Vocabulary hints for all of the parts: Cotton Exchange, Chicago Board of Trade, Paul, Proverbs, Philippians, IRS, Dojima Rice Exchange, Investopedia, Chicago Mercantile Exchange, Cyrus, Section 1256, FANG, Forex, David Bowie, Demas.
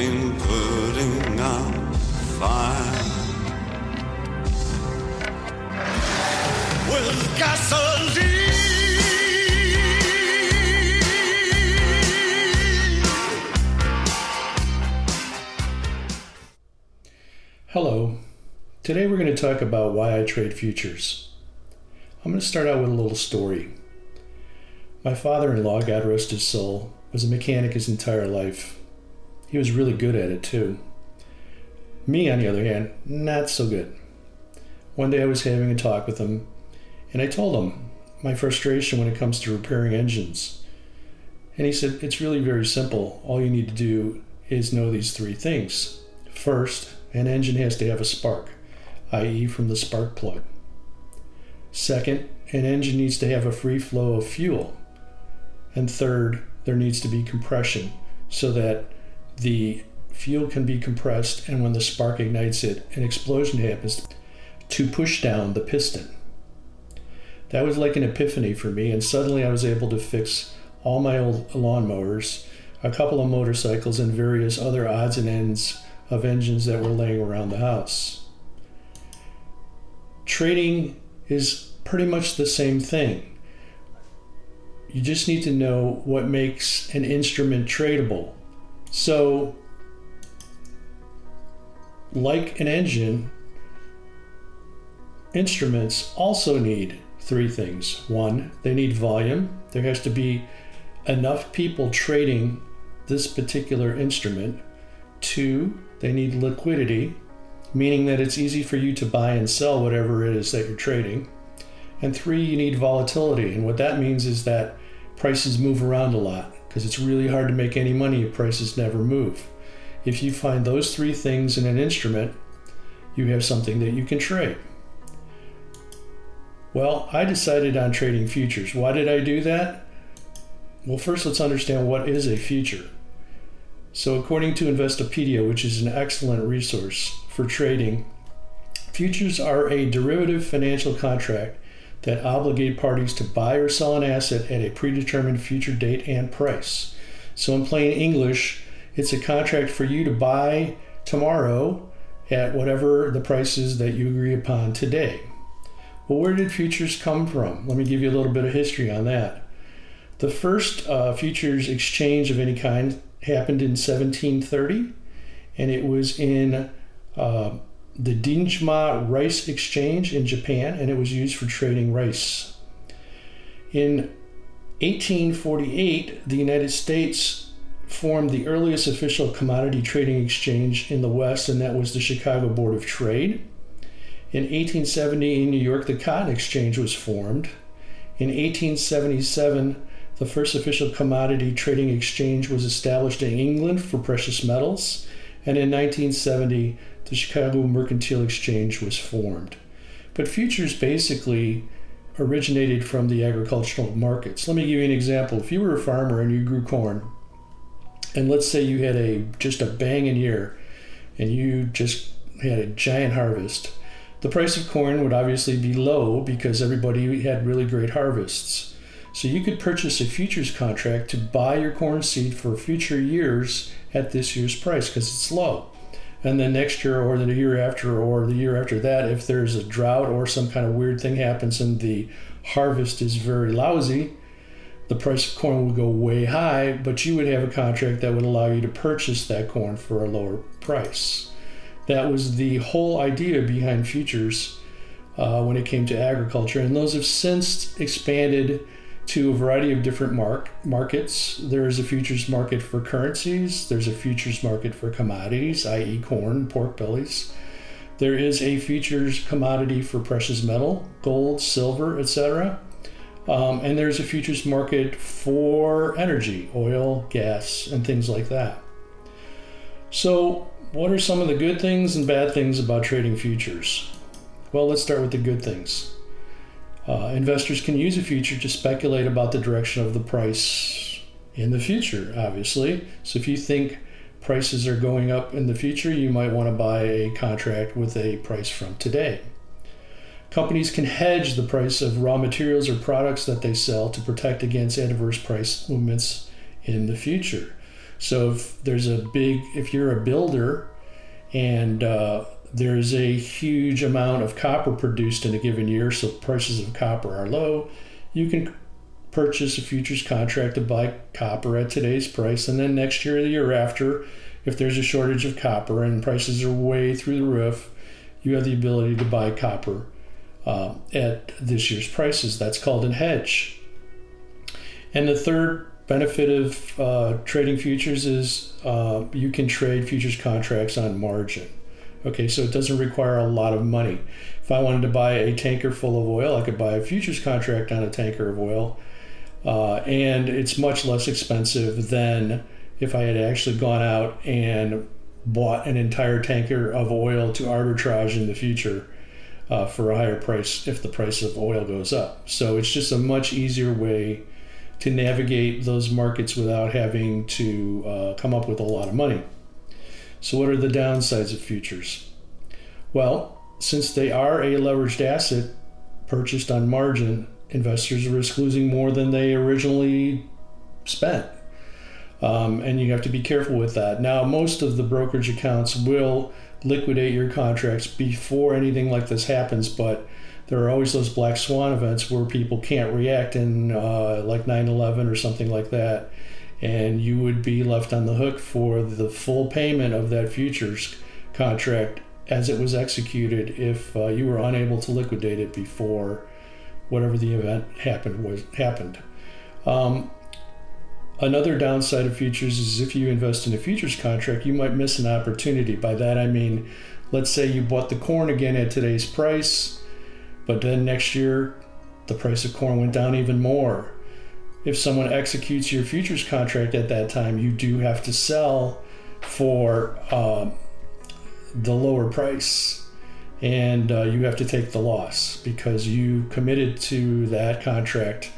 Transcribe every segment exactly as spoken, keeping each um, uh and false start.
been putting out fire with gasoline. Hello. Today we're going to talk about why I trade futures. I'm going to start out with a little story. My father-in-law, God rest his soul, was a mechanic his entire life. He was really good at it too. Me, on the other hand, not so good. One day I was having a talk with him, and I told him my frustration when it comes to repairing engines. And he said, it's really very simple. All you need to do is know these three things. First, an engine has to have a spark, that is from the spark plug. Second, an engine needs to have a free flow of fuel. And third, there needs to be compression so that the fuel can be compressed, and when the spark ignites it, an explosion happens to push down the piston. That was like an epiphany for me, and suddenly I was able to fix all my old lawnmowers, a couple of motorcycles, and various other odds and ends of engines that were laying around the house. Trading is pretty much the same thing. You just need to know what makes an instrument tradable. So, like an engine, instruments also need three things. One, they need volume. There has to be enough people trading this particular instrument. Two, they need liquidity, meaning that it's easy for you to buy and sell whatever it is that you're trading. And three, you need volatility. And what that means is that prices move around a lot because it's really hard to make any money if prices never move. If you find those three things in an instrument, you have something that you can trade. Well, I decided on trading futures. Why did I do that? Well, first let's understand what is a future. So according to Investopedia, which is an excellent resource for trading, futures are a derivative financial contract that obligate parties to buy or sell an asset at a predetermined future date and price. So in plain English, it's a contract for you to buy tomorrow at whatever the price is that you agree upon today. Well, where did futures come from? Let me give you a little bit of history on that. The first uh, futures exchange of any kind happened in seventeen thirty, and it was in uh, the Dojima Rice Exchange in Japan, and it was used for trading rice. In eighteen forty-eight, the United States formed the earliest official commodity trading exchange in the West, and that was the Chicago Board of Trade. In eighteen seventy, in New York, the Cotton Exchange was formed. In eighteen seventy-seven, the first official commodity trading exchange was established in England for precious metals, and in nineteen seventy, the Chicago Mercantile Exchange was formed. But futures basically originated from the agricultural markets. Let me give you an example. If you were a farmer and you grew corn, and let's say you had a just a banging year, and you just had a giant harvest, the price of corn would obviously be low because everybody had really great harvests. So you could purchase a futures contract to buy your corn seed for future years at this year's price because it's low. And then next year or the year after or the year after that, if there's a drought or some kind of weird thing happens and the harvest is very lousy, the price of corn would go way high, but you would have a contract that would allow you to purchase that corn for a lower price. That was the whole idea behind futures uh, when it came to agriculture. And those have since expanded to a variety of different mark, markets. There is a futures market for currencies. There's a futures market for commodities, that is corn, pork bellies. There is a futures commodity for precious metal, gold, silver, et cetera. Um, and there's a futures market for energy, oil, gas, and things like that. So what are some of the good things and bad things about trading futures? Well, let's start with the good things. Uh, investors can use a future to speculate about the direction of the price in the future, obviously. So if you think prices are going up in the future, you might want to buy a contract with a price from today. Companies can hedge the price of raw materials or products that they sell to protect against adverse price movements in the future. So if there's a big, if you're a builder and uh, there's a huge amount of copper produced in a given year, so prices of copper are low, you can purchase a futures contract to buy copper at today's price, and then next year or the year after, if there's a shortage of copper and prices are way through the roof, you have the ability to buy copper uh, at this year's prices. That's called a hedge. And the third benefit of uh, trading futures is uh, you can trade futures contracts on margin. Okay, so it doesn't require a lot of money. If I wanted to buy a tanker full of oil, I could buy a futures contract on a tanker of oil, uh, and it's much less expensive than if I had actually gone out and bought an entire tanker of oil to arbitrage in the future uh, for a higher price if the price of oil goes up. So it's just a much easier way to navigate those markets without having to uh, come up with a lot of money. So what are the downsides of futures? Well, since they are a leveraged asset purchased on margin, investors risk losing more than they originally spent. Um, and you have to be careful with that. Now, most of the brokerage accounts will liquidate your contracts before anything like this happens, but there are always those black swan events where people can't react in uh, like nine eleven or something like that, and you would be left on the hook for the full payment of that futures contract as it was executed if uh, you were unable to liquidate it before whatever the event happened was happened. Um, Another downside of futures is if you invest in a futures contract, you might miss an opportunity. By that I mean, let's say you bought the corn again at today's price, but then next year the price of corn went down even more. If someone executes your futures contract at that time, you do have to sell for um, the lower price, and uh, you have to take the loss because you committed to that contract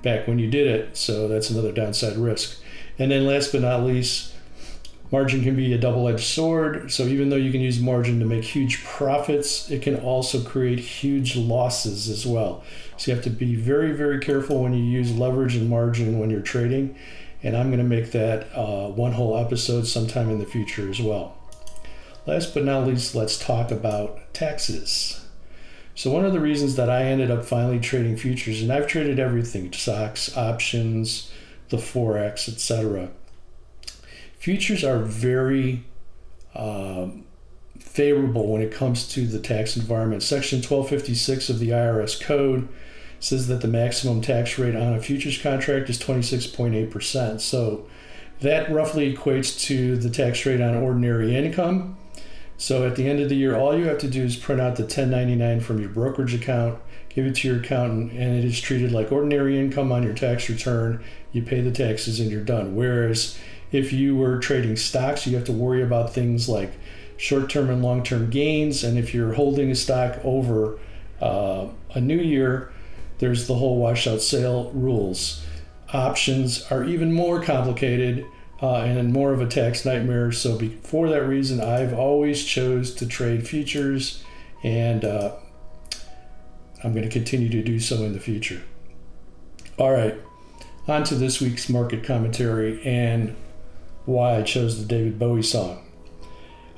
back when you did it. So that's another downside risk. And then last but not least, margin can be a double-edged sword. So even though you can use margin to make huge profits, it can also create huge losses as well. So you have to be very, very careful when you use leverage and margin when you're trading. And I'm going to make that uh, one whole episode sometime in the future as well. Last but not least, let's talk about taxes. So one of the reasons that I ended up finally trading futures, and I've traded everything, stocks, options, the Forex, et cetera. Futures are very um, favorable when it comes to the tax environment. Section twelve fifty-six of the I R S code says that the maximum tax rate on a futures contract is twenty-six point eight percent. So that roughly equates to the tax rate on ordinary income. So at the end of the year, all you have to do is print out the ten ninety-nine from your brokerage account, give it to your accountant, and it is treated like ordinary income on your tax return. You pay the taxes and you're done. Whereas if you were trading stocks, you have to worry about things like short-term and long-term gains. And if you're holding a stock over uh, a new year, there's the whole washout sale rules. Options are even more complicated. Uh, and more of a tax nightmare. So be, for that reason, I've always chose to trade futures, and uh, I'm going to continue to do so in the future. All right, on to this week's market commentary and why I chose the David Bowie song.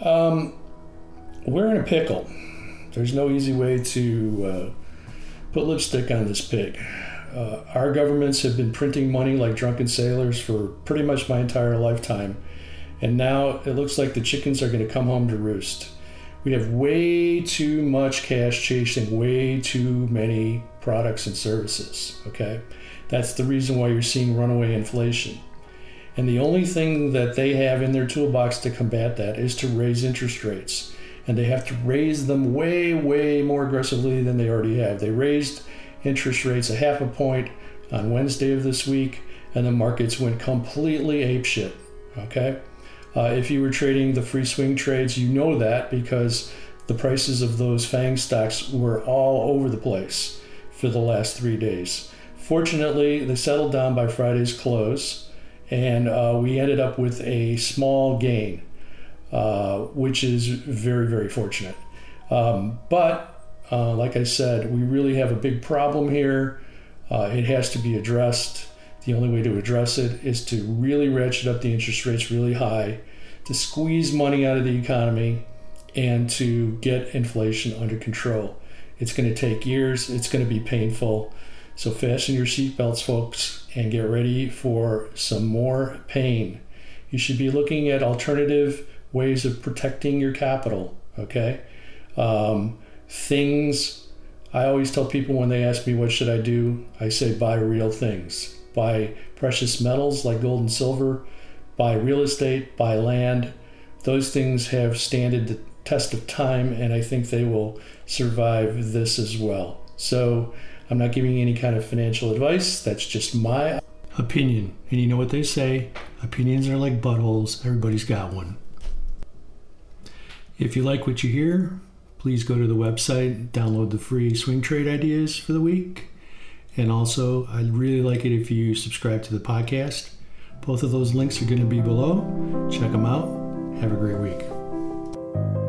Um, we're in a pickle. There's no easy way to uh, put lipstick on this pig. Uh, our governments have been printing money like drunken sailors for pretty much my entire lifetime. And now it looks like the chickens are going to come home to roost. We have way too much cash chasing way too many products and services. Okay, that's the reason why you're seeing runaway inflation. And the only thing that they have in their toolbox to combat that is to raise interest rates. And they have to raise them way, way more aggressively than they already have. They raised interest rates a half a point on Wednesday of this week, and the markets went completely apeshit. Okay, uh, if you were trading the free swing trades, you know that because the prices of those FANG stocks were all over the place for the last three days. Fortunately, they settled down by Friday's close, and uh, we ended up with a small gain, uh, which is very, very fortunate. Um, but Uh, like I said, we really have a big problem here. Uh, it has to be addressed. The only way to address it is to really ratchet up the interest rates really high, to squeeze money out of the economy, and to get inflation under control. It's going to take years. It's going to be painful. So fasten your seatbelts, folks, and get ready for some more pain. You should be looking at alternative ways of protecting your capital, okay? Um, things, I always tell people when they ask me, what should I do? I say, buy real things. Buy precious metals like gold and silver, buy real estate, buy land. Those things have standed the test of time, and I think they will survive this as well. So I'm not giving any kind of financial advice. That's just my opinion. And you know what they say, opinions are like buttholes. Everybody's got one. If you like what you hear, please go to the website, download the free swing trade ideas for the week. And also, I'd really like it if you subscribe to the podcast. Both of those links are going to be below. Check them out. Have a great week.